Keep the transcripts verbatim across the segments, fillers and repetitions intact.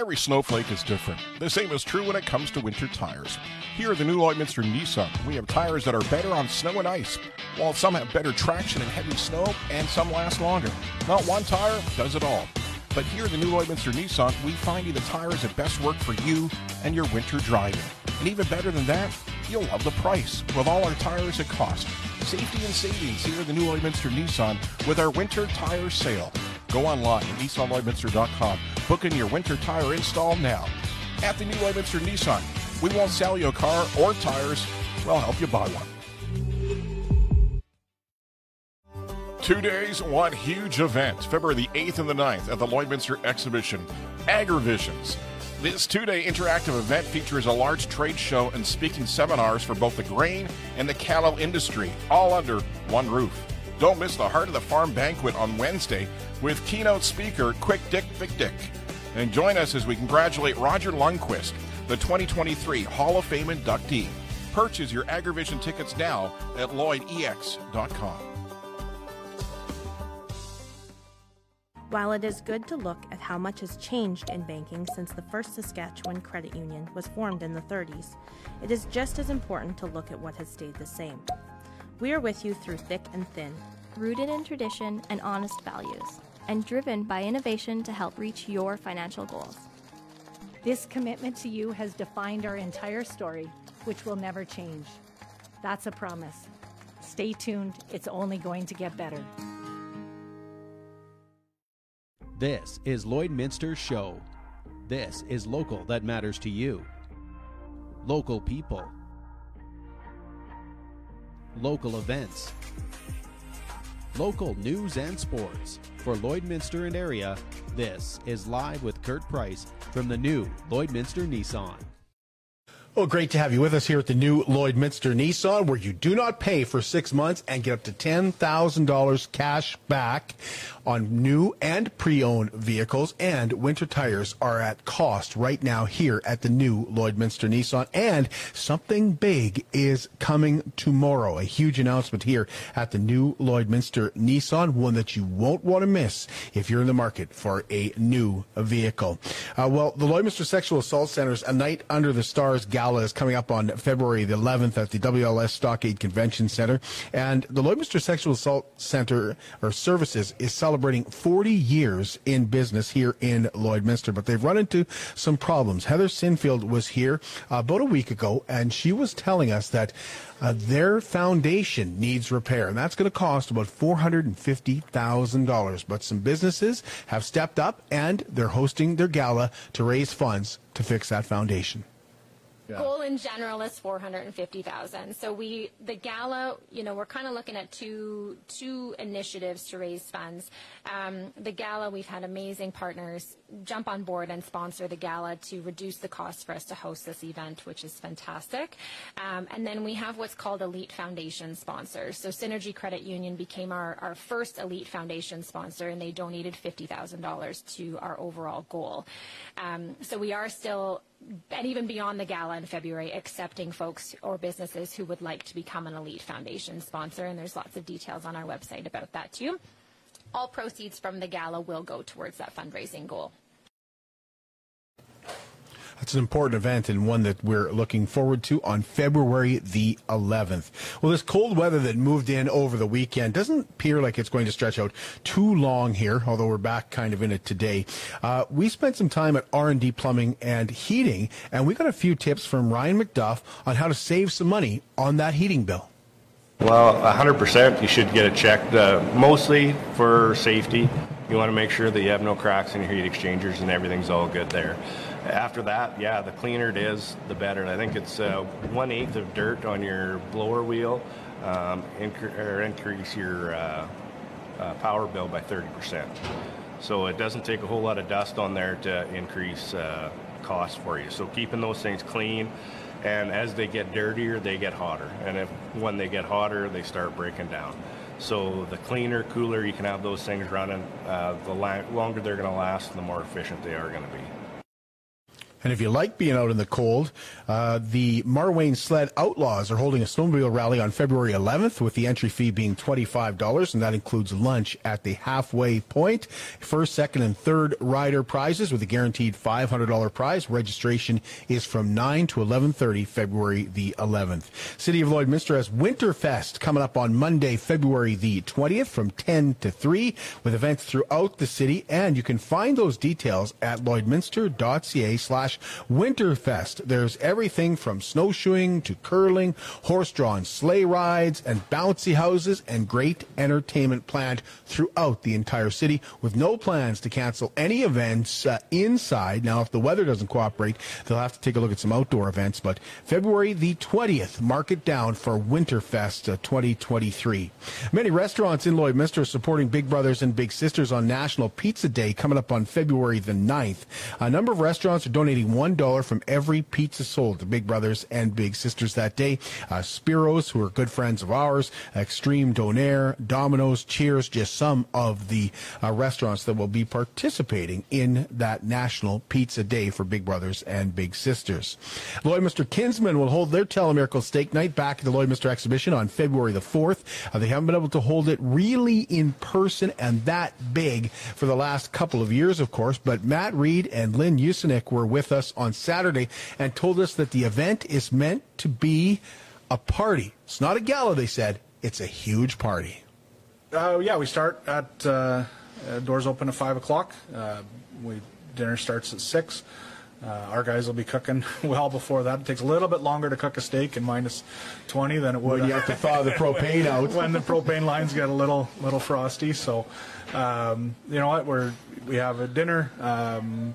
Every snowflake is different. The same is true when it comes to winter tires. Here at the new Lloydminster Nissan, we have tires that are better on snow and ice, while some have better traction in heavy snow and some last longer. Not one tire does it all. But here at the new Lloydminster Nissan, we find you the tires that best work for you and your winter driving. And even better than that, you'll love the price with all our tires at cost. Safety and savings here at the new Lloydminster Nissan with our winter tire sale. Go online at Nissan Lloydminster dot com. Book in your winter tire install now. At the new Lloydminster Nissan, we won't sell you a car or tires. We'll help you buy one. Two days, one huge event. February the eighth and the ninth at the Lloydminster Exhibition, AgriVisions. This two-day interactive event features a large trade show and speaking seminars for both the grain and the cattle industry, all under one roof. Don't miss the Heart of the Farm Banquet on Wednesday with keynote speaker Quick Dick McDick. And join us as we congratulate Roger Lundquist, the twenty twenty-three Hall of Fame inductee. Purchase your AgriVision tickets now at lloyd e x dot com. While it is good to look at how much has changed in banking since the first Saskatchewan Credit Union was formed in the thirties, it is just as important to look at what has stayed the same. We are with you through thick and thin. Rooted in tradition and honest values, and driven by innovation to help reach your financial goals. This commitment to you has defined our entire story, which will never change. That's a promise. Stay tuned, it's only going to get better. This is Lloydminster Show. This is local that matters to you. Local people. Local events. Local news and sports. For Lloydminster and area, this is Live with Kurt Price from the new Lloydminster Nissan. Well, great to have you with us here at the new Lloydminster Nissan, where you do not pay for six months and get up to ten thousand dollars cash back on new and pre-owned vehicles, and winter tires are at cost right now here at the new Lloydminster Nissan. And something big is coming tomorrow, a huge announcement here at the new Lloydminster Nissan, one that you won't want to miss if you're in the market for a new vehicle. Uh, well, the Lloydminster Sexual Assault Center's A Night Under the Stars Gala is coming up on February the eleventh at the W L S Stockade Convention Center, and the Lloydminster Sexual Assault Center or Services is celebrating forty years in business here in Lloydminster, but they've run into some problems. Heather Sinfield was here uh, about a week ago, and she was telling us that Uh, their foundation needs repair, and that's going to cost about four hundred fifty thousand dollars. But some businesses have stepped up, and they're hosting their gala to raise funds to fix that foundation. Yeah. Goal in general is four hundred fifty thousand dollars. So we, the gala, you know, we're kind of looking at two two initiatives to raise funds. Um, the gala, we've had amazing partners jump on board and sponsor the gala to reduce the cost for us to host this event, which is fantastic. Um, and then we have what's called Elite Foundation sponsors. So Synergy Credit Union became our, our first Elite Foundation sponsor, and they donated fifty thousand dollars to our overall goal. Um, so we are still, and even beyond the gala in February, accepting folks or businesses who would like to become an Elite Foundation sponsor, and there's lots of details on our website about that too. All proceeds from the gala will go towards that fundraising goal. That's an important event and one that we're looking forward to on February the eleventh. Well, this cold weather that moved in over the weekend doesn't appear like it's going to stretch out too long here, although we're back kind of in it today. Uh, we spent some time at R and D Plumbing and Heating, and we got a few tips from Ryan McDuff on how to save some money on that heating bill. Well, one hundred percent you should get it checked, uh, mostly for safety. You want to make sure that you have no cracks in your heat exchangers and everything's all good there. After that, yeah, the cleaner it is, the better. I think it's uh, one-eighth of dirt on your blower wheel, um, incre- or increase your uh, uh, power bill by thirty percent. So it doesn't take a whole lot of dust on there to increase uh, costs for you. So keeping those things clean, and as they get dirtier, they get hotter. And if when they get hotter, they start breaking down. So the cleaner, cooler you can have those things running, uh, the la- longer they're going to last, the more efficient they are going to be. And if you like being out in the cold, uh, the Marwayne Sled Outlaws are holding a snowmobile rally on February eleventh, with the entry fee being twenty-five dollars, and that includes lunch at the halfway point. First, second, and third rider prizes with a guaranteed five hundred dollars prize. Registration is from nine to eleven thirty, February the eleventh. City of Lloydminster has Winterfest coming up on Monday, February the twentieth, from ten to three, with events throughout the city, and you can find those details at lloydminster.ca slash Winterfest. There's everything from snowshoeing to curling, horse-drawn sleigh rides, and bouncy houses, and great entertainment planned throughout the entire city, with no plans to cancel any events uh, inside. Now, if the weather doesn't cooperate, they'll have to take a look at some outdoor events, but February the twentieth, mark it down for Winterfest uh, twenty twenty-three. Many restaurants in Lloydminster are supporting Big Brothers and Big Sisters on National Pizza Day coming up on February the ninth. A number of restaurants are donating one dollar from every pizza sold to Big Brothers and Big Sisters that day. Uh, Spiros, who are good friends of ours, Extreme Donair, Domino's, Cheers, just some of the uh, restaurants that will be participating in that National Pizza Day for Big Brothers and Big Sisters. Lloydminster Kinsmen will hold their Telemiracle Steak Night back at the Lloydminster Exhibition on February the fourth. Uh, they haven't been able to hold it really in person and that big for the last couple of years, of course, but Matt Reed and Lynn Usenik were with us on Saturday and told us that the event is meant to be a party. It's not a gala, they said. It's a huge party. Oh, uh, yeah, we start at, uh, doors open at five o'clock. Uh, we, dinner starts at six. Uh, our guys will be cooking well before that. It takes a little bit longer to cook a steak in minus twenty than it would. When you have to thaw the propane out. When the propane lines get a little little frosty. So, um, you know what, we're, we have a dinner, um,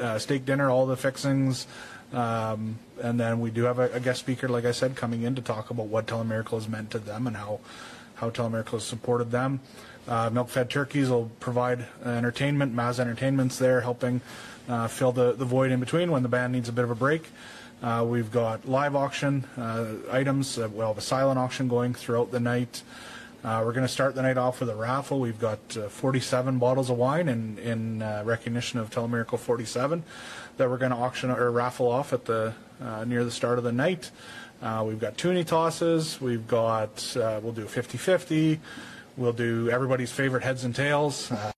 Uh, steak dinner, all the fixings, um, and then we do have a, a guest speaker, like I said, coming in to talk about what Telemiracle has meant to them and how, how Telemiracle has supported them. Uh, Milk-Fed Turkeys will provide entertainment. Maz Entertainment's there helping uh, fill the, the void in between when the band needs a bit of a break. Uh, we've got live auction uh, items. Uh, we'll have a silent auction going throughout the night. Uh, we're going to start the night off with a raffle. We've got uh, forty-seven bottles of wine in, in uh, recognition of Telemiracle forty-seven that we're going to auction or raffle off at the uh, near the start of the night. Uh, we've got toonie tosses. We've got, uh, we'll do fifty-fifty. We'll do everybody's favorite heads and tails. Uh,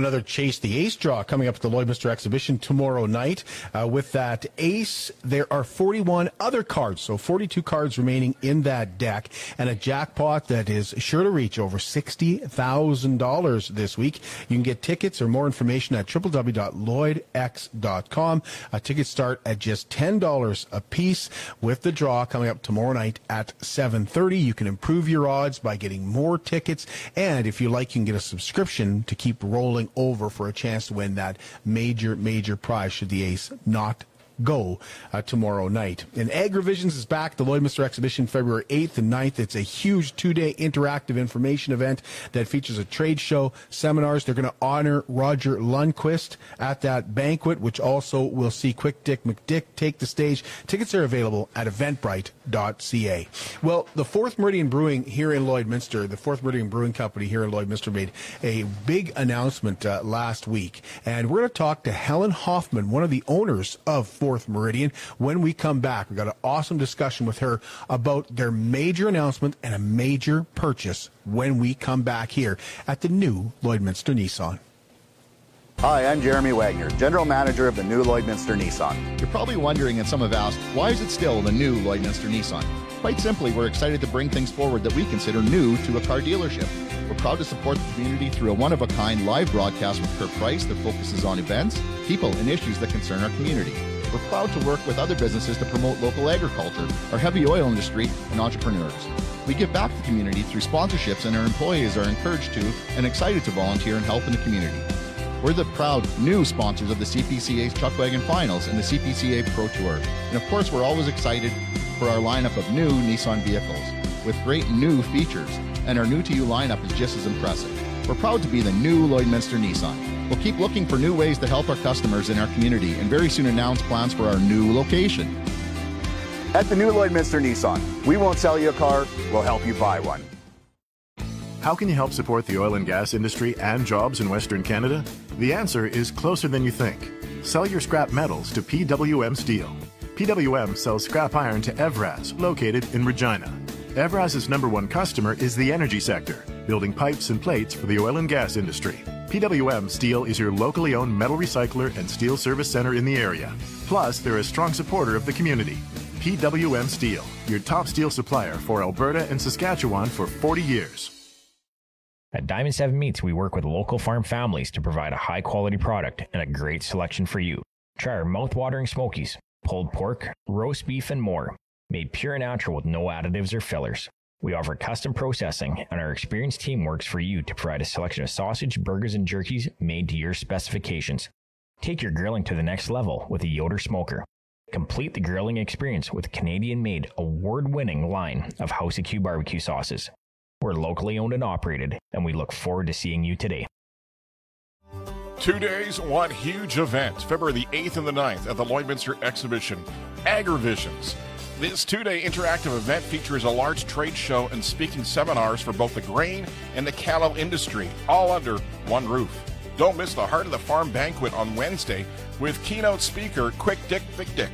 Another Chase the Ace draw coming up at the Lloydminster Exhibition tomorrow night. Uh, with that ace, there are forty-one other cards, so forty-two cards remaining in that deck, and a jackpot that is sure to reach over sixty thousand dollars this week. You can get tickets or more information at w w w dot lloydex dot com. Uh, tickets start at just ten dollars a piece. With the draw coming up tomorrow night at seven thirty, you can improve your odds by getting more tickets, and if you like, you can get a subscription to keep rolling over for a chance to win that major, major prize should the ace not go uh, tomorrow night. And AgriVisions is back, the Lloydminster Exhibition, February eighth and ninth. It's a huge two-day interactive information event that features a trade show, seminars. They're going to honor Roger Lundquist at that banquet, which also will see Quick Dick McDick take the stage. Tickets are available at eventbrite dot c a. Well, the fourth Meridian Brewing here in Lloydminster, the fourth Meridian Brewing Company here in Lloydminster, made a big announcement uh, last week. And we're going to talk to Helen Hoffman, one of the owners of fourth Meridian, when we come back. We've got an awesome discussion with her about their major announcement and a major purchase when we come back here at the new Lloydminster Nissan. Hi, I'm Jeremy Wagner, General Manager of the new Lloydminster Nissan. You're probably wondering, and some have asked, why is it still the new Lloydminster Nissan? Quite simply, we're excited to bring things forward that we consider new to a car dealership. We're proud to support the community through a one-of-a-kind live broadcast with Kurt Price that focuses on events, people, and issues that concern our community. We're proud to work with other businesses to promote local agriculture, our heavy oil industry, and entrepreneurs. We give back to the community through sponsorships, and our employees are encouraged to and excited to volunteer and help in the community. We're the proud new sponsors of the C P C A's Chuckwagon Finals and the C P C A Pro Tour. And of course, we're always excited for our lineup of new Nissan vehicles with great new features, and our new-to-you lineup is just as impressive. We're proud to be the new Lloydminster Nissan. We'll keep looking for new ways to help our customers in our community and very soon announce plans for our new location. At the new Lloydminster Nissan, we won't sell you a car, we'll help you buy one. How can you help support the oil and gas industry and jobs in Western Canada? The answer is closer than you think. Sell your scrap metals to P W M Steel. P W M sells scrap iron to Evraz, located in Regina. Evraz's number one customer is the energy sector, building pipes and plates for the oil and gas industry. P W M Steel is your locally owned metal recycler and steel service center in the area. Plus, they're a strong supporter of the community. P W M Steel, your top steel supplier for Alberta and Saskatchewan for forty years. At Diamond seven Meats, we work with local farm families to provide a high-quality product and a great selection for you. Try our mouth-watering smokies, pulled pork, roast beef, and more, made pure and natural with no additives or fillers. We offer custom processing, and our experienced team works for you to provide a selection of sausage, burgers, and jerkies made to your specifications. Take your grilling to the next level with a Yoder smoker. Complete the grilling experience with Canadian-made, award-winning line of House of Q barbecue sauces. We're locally owned and operated, and we look forward to seeing you today. Two days, one huge event, February the eighth and the ninth at the Lloydminster Exhibition, AgriVisions. This two-day interactive event features a large trade show and speaking seminars for both the grain and the tallow industry, all under one roof. Don't miss the Heart of the Farm banquet on Wednesday with keynote speaker Quick Dick McDick.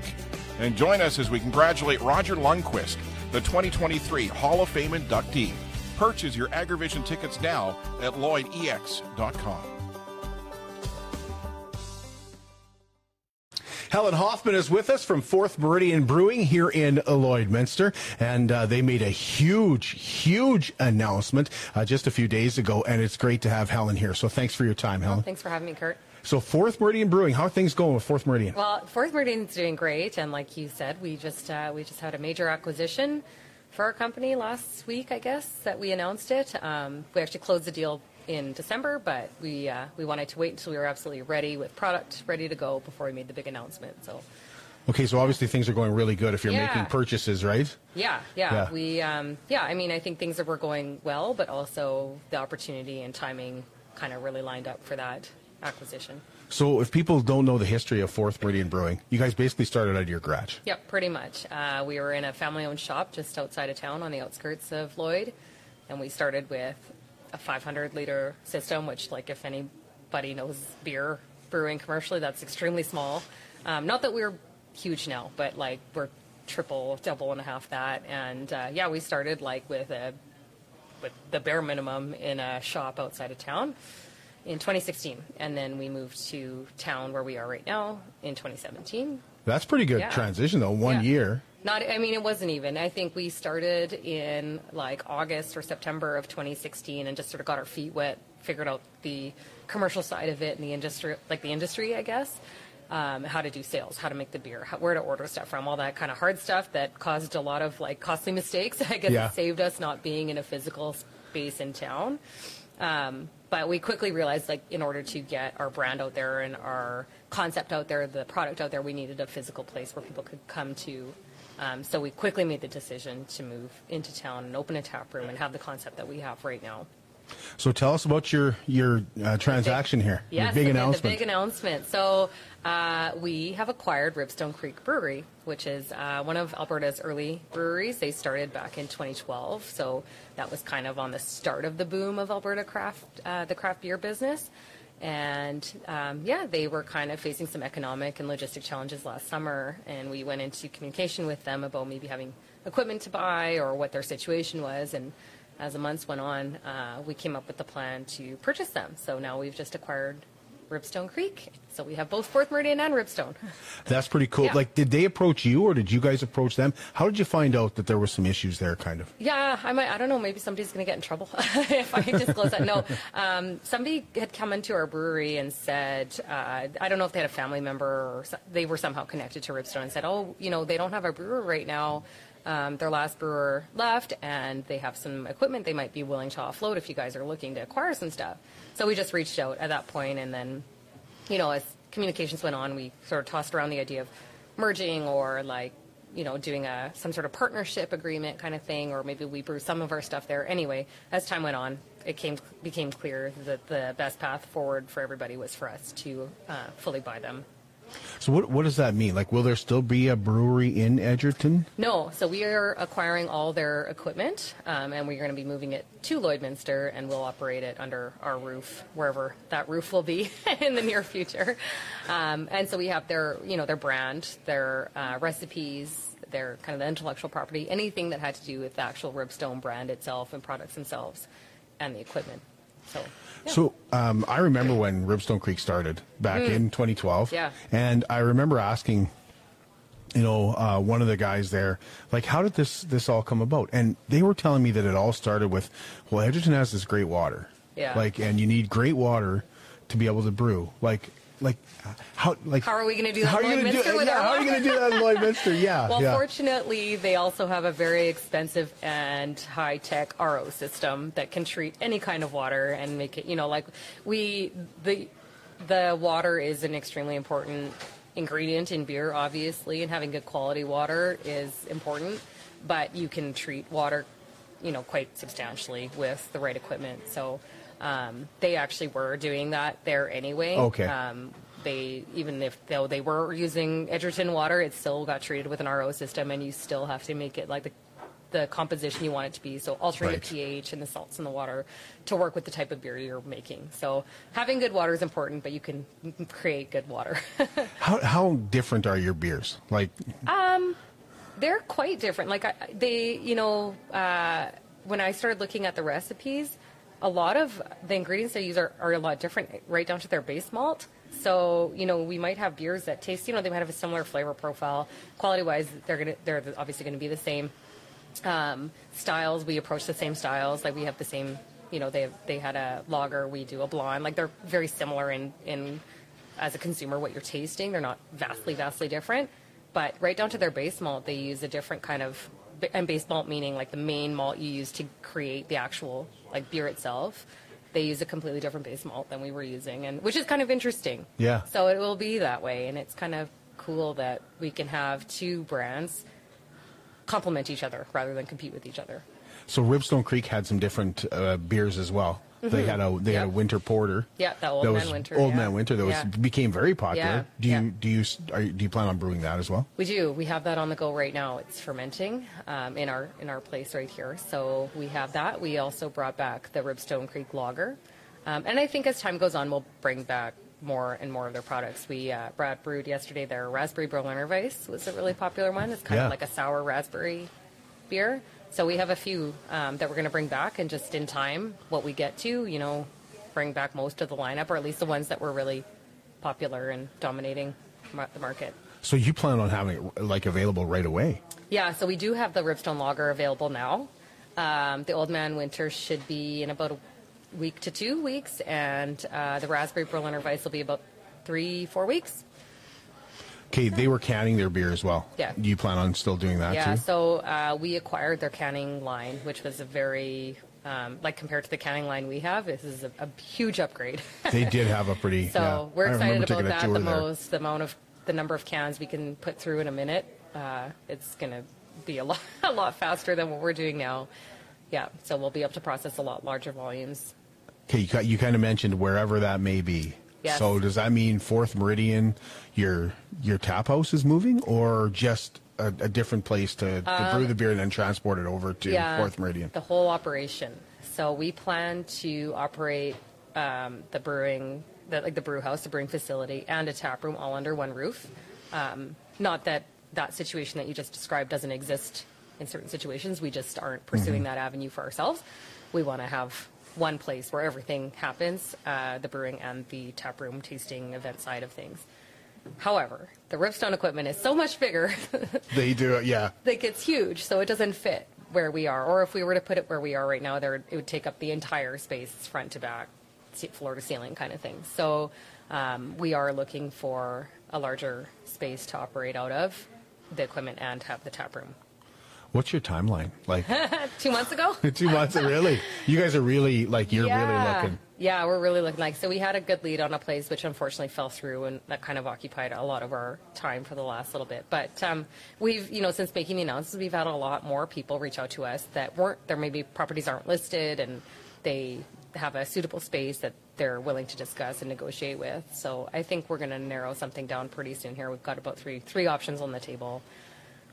And join us as we congratulate Roger Lundquist, the twenty twenty-three Hall of Fame inductee. Purchase your AgriVision tickets now at lloyd e x dot com. Helen Hoffman is with us from fourth Meridian Brewing here in Lloydminster, and uh, they made a huge, huge announcement uh, just a few days ago, and it's great to have Helen here. So thanks for your time, Helen. Well, thanks for having me, Kurt. So fourth Meridian Brewing, how are things going with fourth Meridian? Well, fourth Meridian's doing great, and like you said, we just uh, we just had a major acquisition for our company last week, I guess, that we announced it. Um, we actually closed the deal in December, but we uh, we wanted to wait until we were absolutely ready with product ready to go before we made the big announcement. So, okay, so obviously things are going really good if you're yeah. making purchases, right? Yeah, yeah, yeah. We, um, yeah. I mean, I think things were going well, but also the opportunity and timing kind of really lined up for that acquisition. So if people don't know the history of fourth Meridian Brewing, you guys basically started out of your garage. Yep, pretty much. Uh, we were in a family-owned shop just outside of town on the outskirts of Lloyd, and we started with a five hundred liter system, which, like, if anybody knows beer brewing commercially, that's extremely small. Um, not that we're huge now, but, like, we're triple, double and a half that. And, uh, yeah, we started, like, with a with the bare minimum in a shop outside of town in twenty sixteen, and then we moved to town where we are right now in twenty seventeen. That's pretty good yeah. transition, though, one yeah. year. Not, I mean, it wasn't even. I think we started in, like, August or September of twenty sixteen and just sort of got our feet wet, figured out the commercial side of it and the industry, like the industry, I guess, um, how to do sales, how to make the beer, how, where to order stuff from, all that kind of hard stuff that caused a lot of, like, costly mistakes. I guess yeah. it saved us not being in a physical space in town. Um, but we quickly realized, like, in order to get our brand out there and our concept out there, the product out there, we needed a physical place where people could come to. Um, so we quickly made the decision to move into town and open a tap room and have the concept that we have right now. So tell us about your your uh, transaction big, here. Yes, your big announcement. The big announcement. So uh, we have acquired Ribstone Creek Brewery, which is uh, one of Alberta's early breweries. They started back in twenty twelve, so that was kind of on the start of the boom of Alberta craft, uh, the craft beer business. And um, yeah, they were kind of facing some economic and logistic challenges last summer, and we went into communication with them about maybe having equipment to buy or what their situation was, and as the months went on, uh, we came up with the plan to purchase them. So now we've just acquired Ribstone Creek. So we have both fourth Meridian and Ribstone. That's pretty cool. Yeah. Like, did they approach you or did you guys approach them? How did you find out that there were some issues there, kind of? Yeah, I might. I don't know. Maybe somebody's going to get in trouble if I disclose that. No, um, somebody had come into our brewery and said, uh, I don't know if they had a family member or so, they were somehow connected to Ribstone and said, oh, you know, they don't have a brewer right now. Um, their last brewer left, and they have some equipment they might be willing to offload if you guys are looking to acquire some stuff. So we just reached out at that point, and then, you know, as communications went on, we sort of tossed around the idea of merging or, like, you know, doing a some sort of partnership agreement kind of thing, or maybe we brew some of our stuff there. Anyway, as time went on, it came became clear that the best path forward for everybody was for us to uh, fully buy them. So what what does that mean? Like, will there still be a brewery in Edgerton? No. So we are acquiring all their equipment, um, and we're going to be moving it to Lloydminster, and we'll operate it under our roof, wherever that roof will be in the near future. Um, and so we have their, you know, their brand, their uh, recipes, their kind of the intellectual property, anything that had to do with the actual Ribstone brand itself and products themselves and the equipment. So, yeah. so um, I remember when Ribstone Creek started back mm. in twenty twelve, yeah. and I remember asking, you know, uh, one of the guys there, like, how did this, this all come about? And they were telling me that it all started with, well, Edgerton has this great water, yeah, like, and you need great water to be able to brew, like. Like how? Like how are we going to do that? How in Lloydminster do, with yeah, our how are you going to do that in Lloydminster? Yeah. Well, yeah. Fortunately, they also have a very expensive and high-tech R O system that can treat any kind of water and make it. You know, like we the the water is an extremely important ingredient in beer, obviously, and having good quality water is important. But you can treat water, you know, quite substantially with the right equipment. So. Um, they actually were doing that there anyway. Okay. Um, they even if though they were using Edgerton water, it still got treated with an R O system, and you still have to make it like the the composition you want it to be. So altering right. the pH and the salts in the water to work with the type of beer you're making. So having good water is important, but you can create good water. how how different are your beers? Like, um, they're quite different. Like I, they, you know, uh, when I started looking at the recipes. A lot of the ingredients they use are, are a lot different, right down to their base malt. So, you know, we might have beers that taste, you know, they might have a similar flavor profile. Quality-wise, they're gonna, they're obviously going to be the same. Um, styles, we approach the same styles. Like, we have the same, you know, they they had a lager, we do a blonde. Like, they're very similar in, in as a consumer, what you're tasting. They're not vastly, vastly different. But right down to their base malt, they use a different kind of... And base malt meaning like the main malt you use to create the actual like beer itself. They use a completely different base malt than we were using, and which is kind of interesting. Yeah. So it will be that way, and it's kind of cool that we can have two brands complement each other rather than compete with each other. So Ribstone Creek had some different uh, beers as well. Mm-hmm. They had a they yep. had a winter porter. Yeah, that old that man was, winter. Old yeah. man winter that was, yeah. became very popular. Yeah. Do you yeah. do you are you, do you plan on brewing that as well? We do. We have that on the go right now. It's fermenting um, in our in our place right here. So we have that. We also brought back the Ribstone Creek Lager, um, and I think as time goes on, we'll bring back more and more of their products. We uh, Brad brewed yesterday their Raspberry Berliner Weiss was a really popular one. It's kind yeah. of like a sour raspberry beer. So we have a few um, that we're going to bring back, and just in time, what we get to, you know, bring back most of the lineup, or at least the ones that were really popular and dominating the market. So you plan on having it, like, available right away? Yeah, so we do have the Ribstone Lager available now. Um, the Old Man Winter should be in about a week to two weeks, and uh, the Raspberry Berliner Weiss will be about three, four weeks. Okay, they were canning their beer as well. Yeah. Do you plan on still doing that yeah, too? Yeah, so uh, we acquired their canning line, which was a very, um, like compared to the canning line we have, this is a, a huge upgrade. They did have a pretty, So yeah. we're excited about that. The there. most, the amount of, the number of cans we can put through in a minute, uh, it's going to be a lot, a lot faster than what we're doing now. Yeah, so we'll be able to process a lot larger volumes. Okay, you, you kind of mentioned wherever that may be. Yes. So does that mean fourth Meridian, your your tap house is moving, or just a, a different place to, to um, brew the beer and then transport it over to yeah, fourth Meridian? The whole operation. So we plan to operate um, the brewing, the, like the brew house, the brewing facility, and a tap room all under one roof. Um, not that that situation that you just described doesn't exist in certain situations. We just aren't pursuing mm-hmm. that avenue for ourselves. We want to have one place where everything happens, uh, the brewing and the taproom tasting event side of things. However, the Ribstone equipment is so much bigger. They do, yeah. Like, it's huge, so it doesn't fit where we are. Or if we were to put it where we are right now, there it would take up the entire space, front to back, floor to ceiling kind of thing. So um, we are looking for a larger space to operate out of the equipment and have the taproom. What's your timeline? Like two months ago? two months, really? You guys are really, like, you're yeah. really looking. Yeah, we're really looking. Like, so we had a good lead on a place, which unfortunately fell through, and that kind of occupied a lot of our time for the last little bit. But um, we've, you know, since making the announcements, we've had a lot more people reach out to us that weren't, there maybe properties aren't listed, and they have a suitable space that they're willing to discuss and negotiate with. So I think we're going to narrow something down pretty soon here. We've got about three three options on the table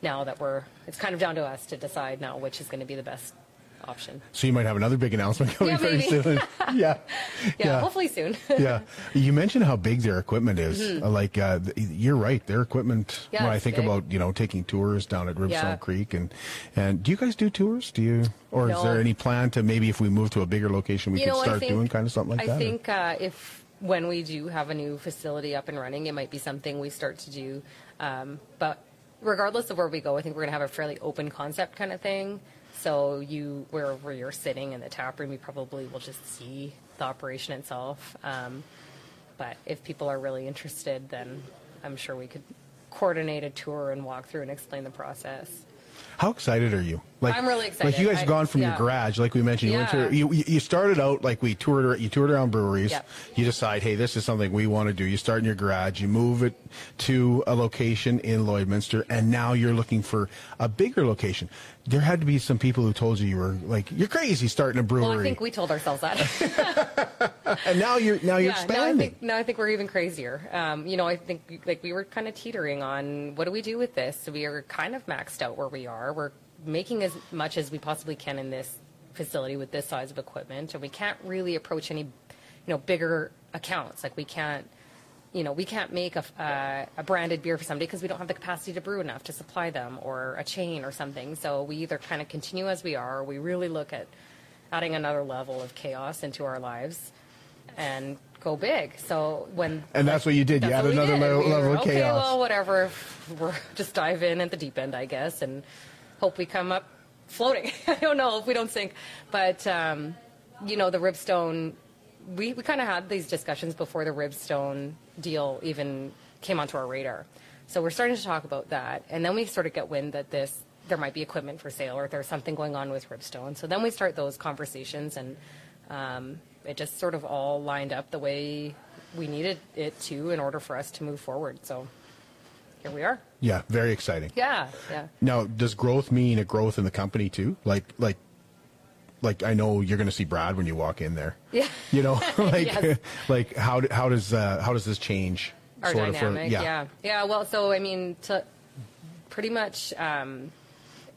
now that we're, it's kind of down to us to decide now which is going to be the best option. So you might have another big announcement coming yeah, very soon. Yeah. yeah. Yeah, hopefully soon. yeah. You mentioned how big their equipment is. Mm-hmm. Like, uh, you're right, their equipment, yeah, when I think big. about, you know, taking tours down at Ribstone yeah. Creek. And, and do you guys do tours? Do you, or no. is there any plan to maybe if we move to a bigger location, we you could know, start think, doing kind of something like I that? I think uh, if when we do have a new facility up and running, it might be something we start to do. Um, but regardless of where we go, I think we're going to have a fairly open concept kind of thing. So you, wherever you're sitting in the tap room, you probably will just see the operation itself. Um, but if people are really interested, then I'm sure we could coordinate a tour and walk through and explain the process. How excited are you? Like, I'm really excited. Like you guys have gone from I, yeah. your garage, like we mentioned, you, yeah. went to, you you started out like we toured, you toured around breweries. Yep. You decide, hey, this is something we want to do. You start in your garage, you move it to a location in Lloydminster, and now you're looking for a bigger location. There had to be some people who told you you were like, you're crazy starting a brewery. Well, I think we told ourselves that. And now you're now you're yeah, expanding. Now I, think, now I think we're even crazier. Um, you know, I think like we were kind of teetering on what do we do with this? So we are kind of maxed out where we are. We're making as much as we possibly can in this facility with this size of equipment, and we can't really approach any, you know, bigger accounts. Like we can't, you know, we can't make a, uh, a branded beer for somebody because we don't have the capacity to brew enough to supply them, or a chain or something. So we either kind of continue as we are, or we really look at adding another level of chaos into our lives and go big. So when and that's what you did. You added another level, level of chaos. Okay, well, whatever. We're just dive in at the deep end, I guess, and hope we come up floating. I don't know if we don't sink, but um, you know, the Ribstone. We we kind of had these discussions before the Ribstone deal even came onto our radar. So we're starting to talk about that, and then we sort of get wind that this there might be equipment for sale, or there's something going on with Ribstone. So then we start those conversations and. Um, It just sort of all lined up the way we needed it to in order for us to move forward. So here we are. Yeah, very exciting. Yeah, yeah. Now, does growth mean a growth in the company too? Like, like, like I know you're going to see Brad when you walk in there. Yeah. You know, like, yes. like how how does uh, how does this change? Our sort dynamic. Of for, yeah. yeah. Yeah. Well, so I mean, to pretty much um,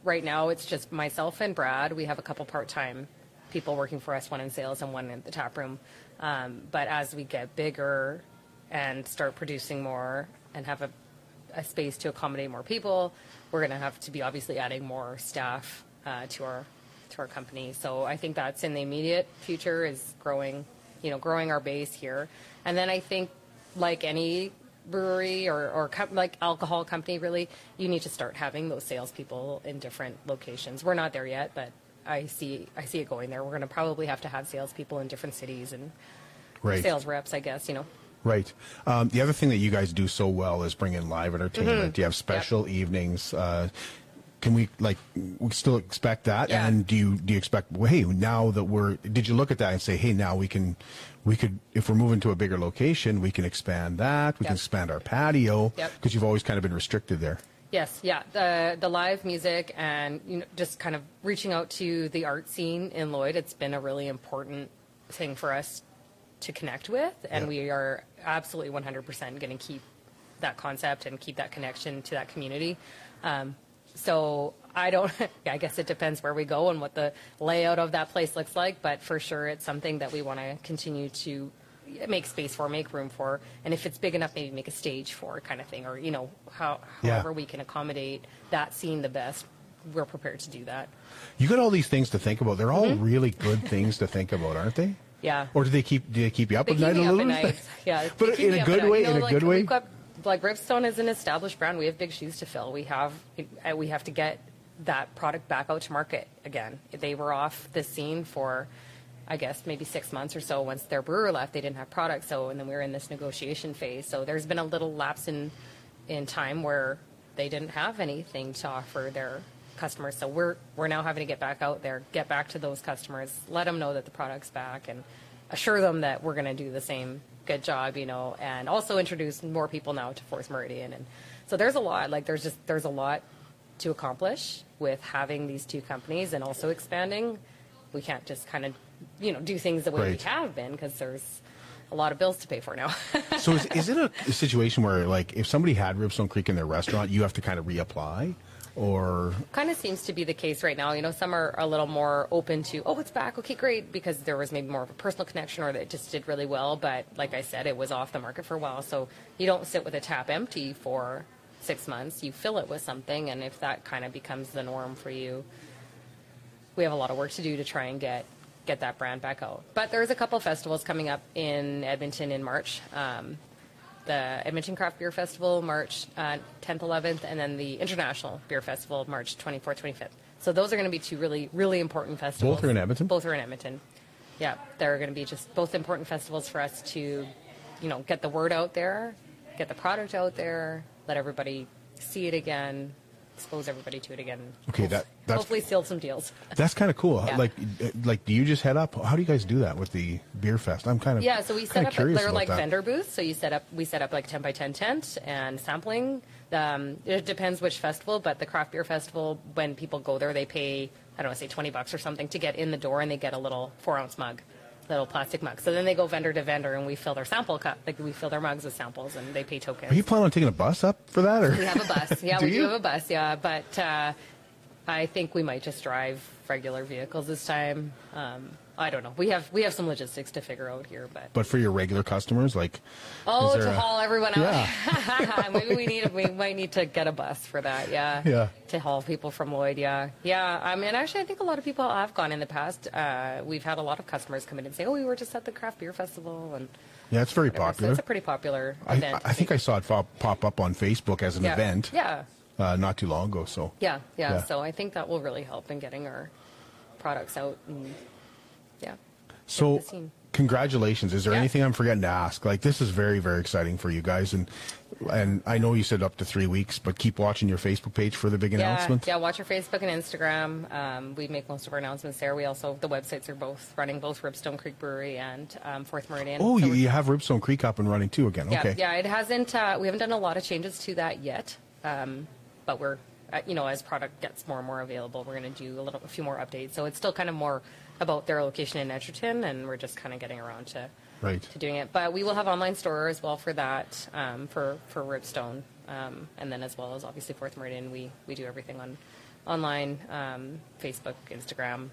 right now, it's just myself and Brad. We have a couple part-time people working for us, one in sales and one in the tap room. Um, but as we get bigger and start producing more and have a, a space to accommodate more people, we're going to have to be obviously adding more staff uh, to our to our company. So I think that's in the immediate future is growing, you know, growing our base here. And then I think like any brewery or, or com- like alcohol company, really, you need to start having those salespeople in different locations. We're not there yet, but I see I see it going there. We're going to probably have to have salespeople in different cities and right. sales reps, I guess, you know. Right. Um, the other thing that you guys do so well is bring in live entertainment. Mm-hmm. You have special yep. evenings. Uh, can we, like, we still expect that? Yeah. And do you do you expect, well, hey, now that we're, did you look at that and say, hey, now we can, we could, if we're moving to a bigger location, we can expand that. We yep. can expand our patio because yep. you've always kind of been restricted there. Yes, yeah, the the live music and you know just kind of reaching out to the art scene in Lloyd. It's been a really important thing for us to connect with, and yeah. we are absolutely one hundred percent going to keep that concept and keep that connection to that community. Um, so I don't, yeah, I guess it depends where we go and what the layout of that place looks like, but for sure it's something that we want to continue to make space for, make room for, and if it's big enough, maybe make a stage for kind of thing, or, you know, how, however yeah. we can accommodate that scene the best, we're prepared to do that. You got all these things to think about. They're all mm-hmm. really good things to think about, aren't they? Yeah. Or do they keep do they keep you up they at night a little bit? Yeah. But in a good way, you know, in like, a good way. Got, like Ribstone is an established brand. We have big shoes to fill. We have we have to get that product back out to market again. They were off the scene for I guess maybe six months or so. Once their brewer left, they didn't have product. So, and then we were in this negotiation phase. So there's been a little lapse in, in time where they didn't have anything to offer their customers. So we're, we're now having to get back out there, get back to those customers, let them know that the product's back and assure them that we're going to do the same good job, you know, and also introduce more people now to fourth Meridian. And so there's a lot, like there's just, there's a lot to accomplish with having these two companies and also expanding. We can't just kind of you know, do things the way right. we have been, because there's a lot of bills to pay for now. So is, is it a, a situation where, like, if somebody had Ribstone Creek in their restaurant, you have to kind of reapply? Or kind of seems to be the case right now. You know, some are a little more open to, oh, it's back, okay, great, because there was maybe more of a personal connection, or that it just did really well. But like I said, it was off the market for a while, so you don't sit with a tap empty for six months. You fill it with something, and if that kind of becomes the norm for you, we have a lot of work to do to try and get get that brand back out. But there's a couple of festivals coming up in Edmonton in March. Um, the Edmonton Craft Beer Festival, March uh, tenth, eleventh, and then the International Beer Festival, March twenty-fourth, twenty-fifth. So those are going to be two really, really important festivals. Both are in Edmonton? Both are in Edmonton. Yeah, they're going to be just both important festivals for us to, you know, get the word out there, get the product out there, let everybody see it again, expose everybody to it again. Okay, that that's, hopefully seal some deals. That's kind of cool. Yeah. Like, like, do you just head up? How do you guys do that with the beer fest? I'm kind of yeah. So we set up they're like that. vendor booths. So you set up we set up like ten by ten tent and sampling. Um, it depends which festival, but the craft beer festival, when people go there, they pay I don't know, say twenty bucks or something to get in the door, and they get a little four ounce mug, little plastic mug. So then they go vendor to vendor, and we fill their sample cup, like we fill their mugs with samples, and they pay tokens. Are you planning on taking a bus up for that? Or? We have a bus. Yeah, do we you? do have a bus. Yeah, but uh, I think we might just drive regular vehicles this time. Um, I don't know. We have we have some logistics to figure out here, but but for your regular customers, like oh, to a... haul everyone out. Yeah. Maybe we need we might need to get a bus for that. Yeah. Yeah. To haul people from Lloyd. Yeah. Yeah. I mean, actually, I think a lot of people have gone in the past. Uh, we've had a lot of customers come in and say, "Oh, we were just at the craft beer festival," and yeah, it's very whatever. popular. So it's a pretty popular I, event. I, I think I saw it pop up on Facebook as an yeah. event. Yeah. Uh, not too long ago, so yeah, yeah, yeah. So I think that will really help in getting our products out. And, yeah. So congratulations. Is there yeah. anything I'm forgetting to ask? Like, this is very, very exciting for you guys, and and I know you said up to three weeks, but keep watching your Facebook page for the big yeah, announcement. Yeah, watch your Facebook and Instagram. Um, we make most of our announcements there. We also the websites are both running, both Ribstone Creek Brewery and um, fourth Meridian. Oh, so you, you have Ribstone Creek up and running too again. Yeah, okay. Yeah, it hasn't. Uh, we haven't done a lot of changes to that yet. Um, But we're, you know, as product gets more and more available, we're going to do a little, a few more updates. So it's still kind of more about their location in Edgerton, and we're just kind of getting around to, right. to doing it. But we will have online store as well for that, um, for for Ribstone, um, and then as well as obviously fourth Meridian, we we do everything on online, um, Facebook, Instagram.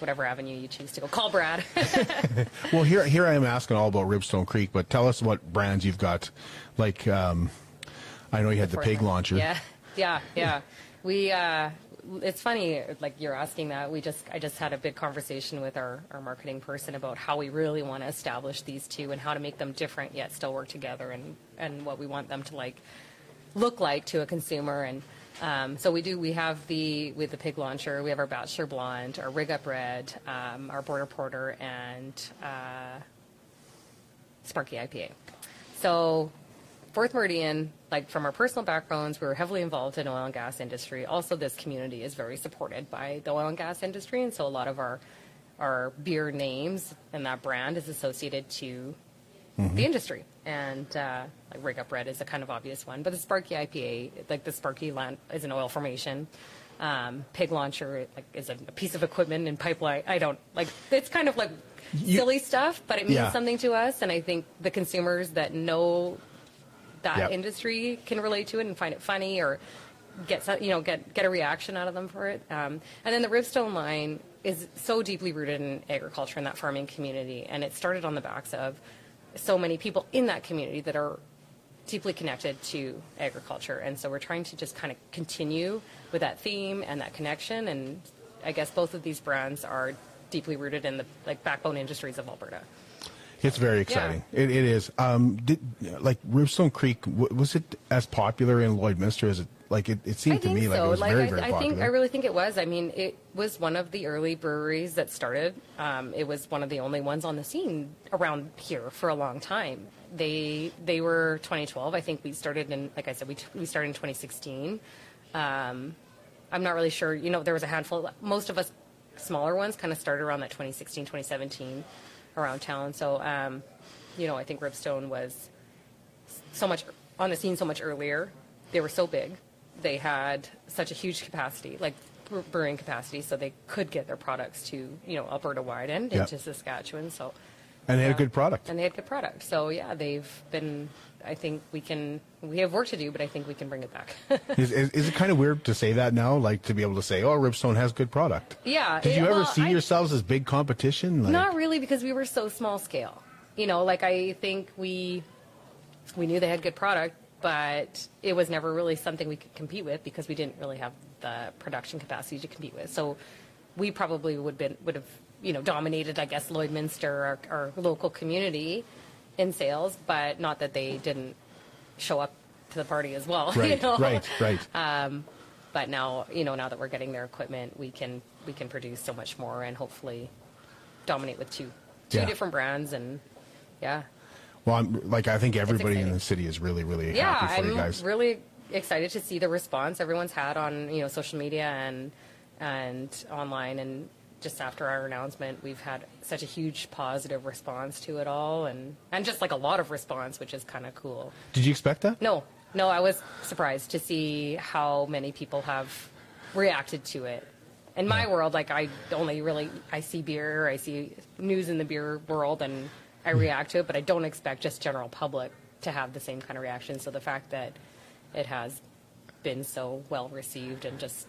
Whatever avenue you choose to go. Call Brad. Well, here here I am asking all about Ribstone Creek, but tell us what brands you've got, like. Um, I know you had the Pig Launcher. Yeah, yeah, yeah. We, uh, it's funny, like you're asking that. We just, I just had a big conversation with our, our marketing person about how we really want to establish these two and how to make them different yet still work together, and, and what we want them to like look like to a consumer. And um, so we do. We have the with the Pig Launcher. We have our Bachelor Blonde, our Rig Up Red, um, our Border Porter, and uh, Sparky I P A. So. fourth Meridian, like from our personal backgrounds, we were heavily involved in oil and gas industry. Also, this community is very supported by the oil and gas industry, and so a lot of our our beer names and that brand is associated to mm-hmm. the industry. And uh, like Rig Up Red is a kind of obvious one, but the Sparky I P A, like the Sparky land, is an oil formation. Um, Pig Launcher, like, is a piece of equipment and pipeline. I don't like. It's kind of like you, silly stuff, but it means yeah. something to us, and I think the consumers that know. That yep. industry can relate to it and find it funny, or get some, you know, get get a reaction out of them for it. Um, and then the Ribstone line is so deeply rooted in agriculture and that farming community, and it started on the backs of so many people in that community that are deeply connected to agriculture. And so we're trying to just kind of continue with that theme and that connection. And I guess both of these brands are deeply rooted in the like backbone industries of Alberta. It's very exciting. Yeah. It, it is. Um, did, like Ribstone Creek, w- was it as popular in Lloydminster as it? Like it, it seemed to me so. like it was like, very, I, very I popular. Think, I really think it was. I mean, it was one of the early breweries that started. Um, it was one of the only ones on the scene around here for a long time. They they were twenty twelve. I think we started in, like I said, we t- we started in twenty sixteen. Um, I'm not really sure. You know, there was a handful. Most of us smaller ones kind of started around that twenty sixteen, twenty seventeen. Around town. So, um, you know, I think Ribstone was so much on the scene so much earlier. They were so big. They had such a huge capacity. Like brewing capacity, so they could get their products to, you know, Alberta wide and yep. into Saskatchewan. So, and they uh, had a good product. And they had good product. So yeah, they've been. I think we can. We have work to do, but I think we can bring it back. is, is, is it kind of weird to say that now? Like to be able to say, "Oh, Ribstone has good product." Yeah. Did it, you ever well, see I, yourselves as big competition? Like, not really, because we were so small scale. You know, like I think we we knew they had good product, but it was never really something we could compete with because we didn't really have the production capacity to compete with. So we probably would been would have you know dominated, I guess, Lloydminster, our, our local community, in sales, but not that they didn't show up to the party as well. Right, you know? right, right. Um, but now, you know, now that we're getting their equipment, we can we can produce so much more and hopefully dominate with two two yeah. different brands and. Yeah. Well, I'm, like I think everybody in the city is really, really yeah, happy for I'm you guys. Yeah, I'm really excited to see the response everyone's had on you know social media and and online. And just after our announcement, we've had such a huge positive response to it all, and and just like a lot of response, which is kind of cool. Did you expect that? No, no, I was surprised to see how many people have reacted to it. In my yeah. world, like I only really I see beer, I see news in the beer world, and I react to it, but I don't expect just general public to have the same kind of reaction. So the fact that it has been so well received and just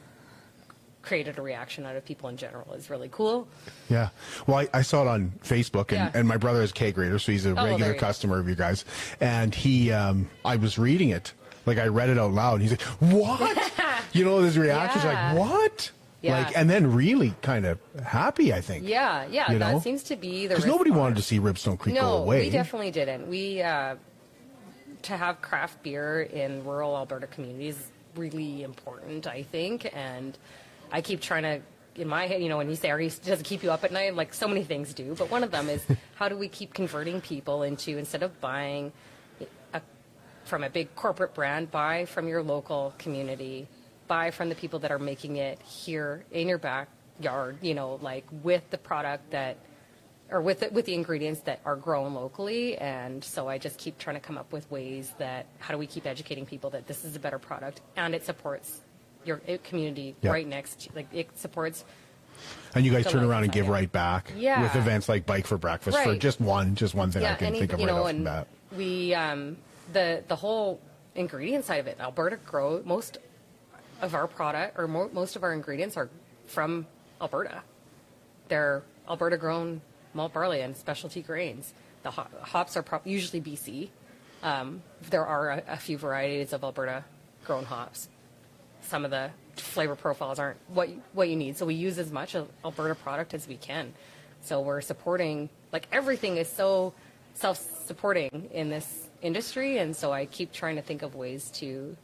created a reaction out of people in general is really cool. Yeah. Well, I, I saw it on Facebook, and, yeah. and my brother is K-grader, so he's a oh, regular customer of you guys. And he, um, I was reading it, like I read it out loud, and he's like, what? you know, his reaction is yeah. like, what? Yeah. Like and then really kind of happy, I think. Yeah, yeah, you know? That seems to be the. Because nobody wanted to see Ribstone Creek no, go away. No, we definitely didn't. We uh, to have craft beer in rural Alberta communities is really important, I think. And I keep trying to, in my head, you know, when you say, "Are you, does it keep you up at night?" Like so many things do, but one of them is how do we keep converting people into instead of buying a, from a big corporate brand, buy from your local community. Buy from the people that are making it here in your backyard, you know, like with the product that, or with the, with the ingredients that are grown locally. And so I just keep trying to come up with ways that, how do we keep educating people that this is a better product and it supports your community yep. right next, like it supports. And you guys turn around and give right back yeah. with events like Bike for Breakfast right. for just one, just one thing yeah, I can any, think of right know, off the bat. We, um, the, the whole ingredient side of it, Alberta grow most of our product or mo- most of our ingredients are from Alberta. They're Alberta grown malt barley and specialty grains. The ho- hops are pro- usually B C. Um, there are a, a few varieties of Alberta grown hops. Some of the flavor profiles aren't what you, what you need. So we use as much of Alberta product as we can. So we're supporting, like everything is so self-supporting in this industry. And so I keep trying to think of ways to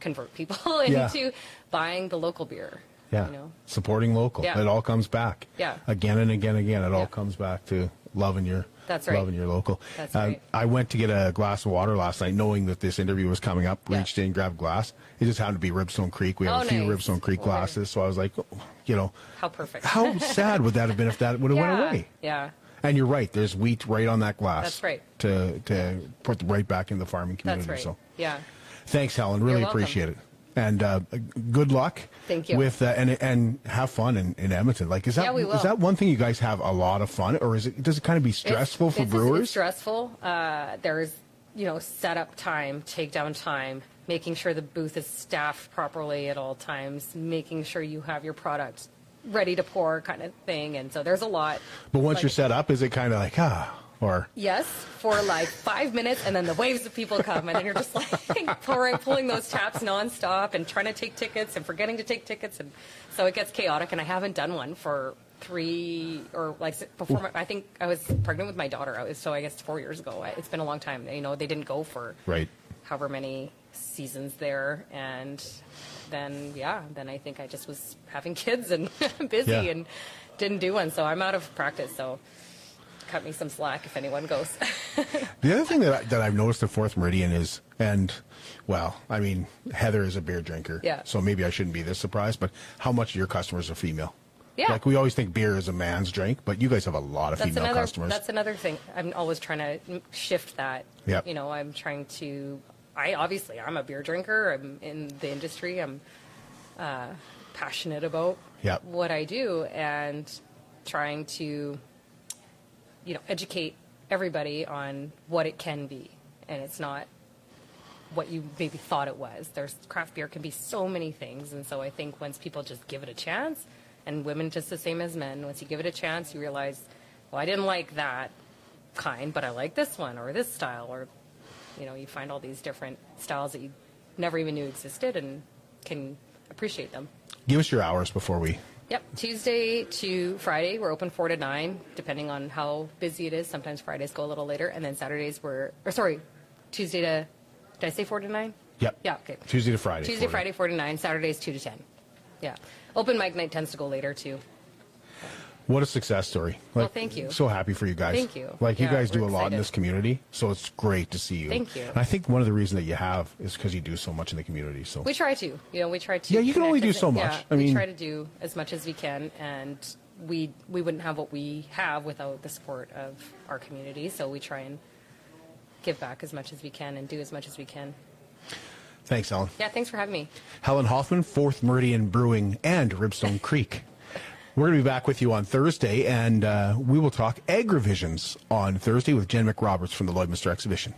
convert people into yeah. buying the local beer. Yeah, you know? Supporting local. Yeah. It all comes back. Yeah, again and again and again. It yeah. all comes back to loving your. That's right. Loving your local. That's uh, right. I went to get a glass of water last night, knowing that this interview was coming up. Yeah. Reached in, grabbed glass. It just happened to be Ribstone Creek. We have oh, a few nice. Ribstone Creek well, glasses, so I was like, oh, you know, how perfect. How sad would that have been if that would have yeah. went away? Yeah. And you're right. There's wheat right on that glass. That's right. To to yeah. put right back in the farming community. That's right. So yeah. Thanks, Helen. Really appreciate it. And uh, good luck. Thank you. With uh, and and have fun in, in Edmonton. Like, is that yeah, we will. Is that one thing you guys have a lot of fun, or is it does it kind of be stressful it's, for it's brewers? It's stressful. Uh, there's you know setup time, takedown time, making sure the booth is staffed properly at all times, making sure you have your product ready to pour, kind of thing. And so there's a lot. But once like, you're set up, is it kind of like ah? Or yes, for like five minutes, and then the waves of people come, and then you're just like pouring, pulling those taps nonstop, and trying to take tickets, and forgetting to take tickets, and so it gets chaotic. And I haven't done one for three or like before. My, I think I was pregnant with my daughter, I was, so I guess four years ago. It's been a long time. You know, they didn't go for right. however many seasons there, and then yeah, then I think I just was having kids and busy yeah. and didn't do one. So I'm out of practice. So. Cut me some slack if anyone goes. The other thing that, I, that I've noticed at fourth Meridian is, and, well, I mean, Heather is a beer drinker, yeah. so maybe I shouldn't be this surprised, but how much of your customers are female? Yeah. Like, we always think beer is a man's drink, but you guys have a lot of that's female another, customers. That's another thing. I'm always trying to shift that. Yep. You know, I'm trying to, I obviously, I'm a beer drinker. I'm in the industry. I'm uh, passionate about yep. what I do and trying to, you know, educate everybody on what it can be. And it's not what you maybe thought it was. There's craft beer can be so many things. And so I think once people just give it a chance, and women just the same as men, once you give it a chance, you realize, well, I didn't like that kind, but I like this one or this style. Or, you know, you find all these different styles that you never even knew existed and can appreciate them. Give us your hours before we... Yep, Tuesday to Friday, we're open four to nine, depending on how busy it is. Sometimes Fridays go a little later, and then Saturdays we're... Or sorry, Tuesday to... Did I say four to nine? Yep. Yeah, okay. Tuesday to Friday. Tuesday, Friday, four to nine. Saturdays, two to ten. Yeah. Open mic night tends to go later, too. What a success story. Like, well, thank you. So happy for you guys. Thank you. Like, yeah, you guys do a excited. lot in this community, so it's great to see you. Thank you. And I think one of the reasons that you have is because you do so much in the community. So we try to. You know, we try to. Yeah, you can only do so much. Yeah, I mean, we try to do as much as we can, and we we wouldn't have what we have without the support of our community, so we try and give back as much as we can and do as much as we can. Thanks, Helen. Yeah, thanks for having me. Helen Hoffman, fourth Meridian Brewing and Ribstone Creek. We're going to be back with you on Thursday, and uh, we will talk AgriVisions on Thursday with Jen McRoberts from the Lloydminster Exhibition.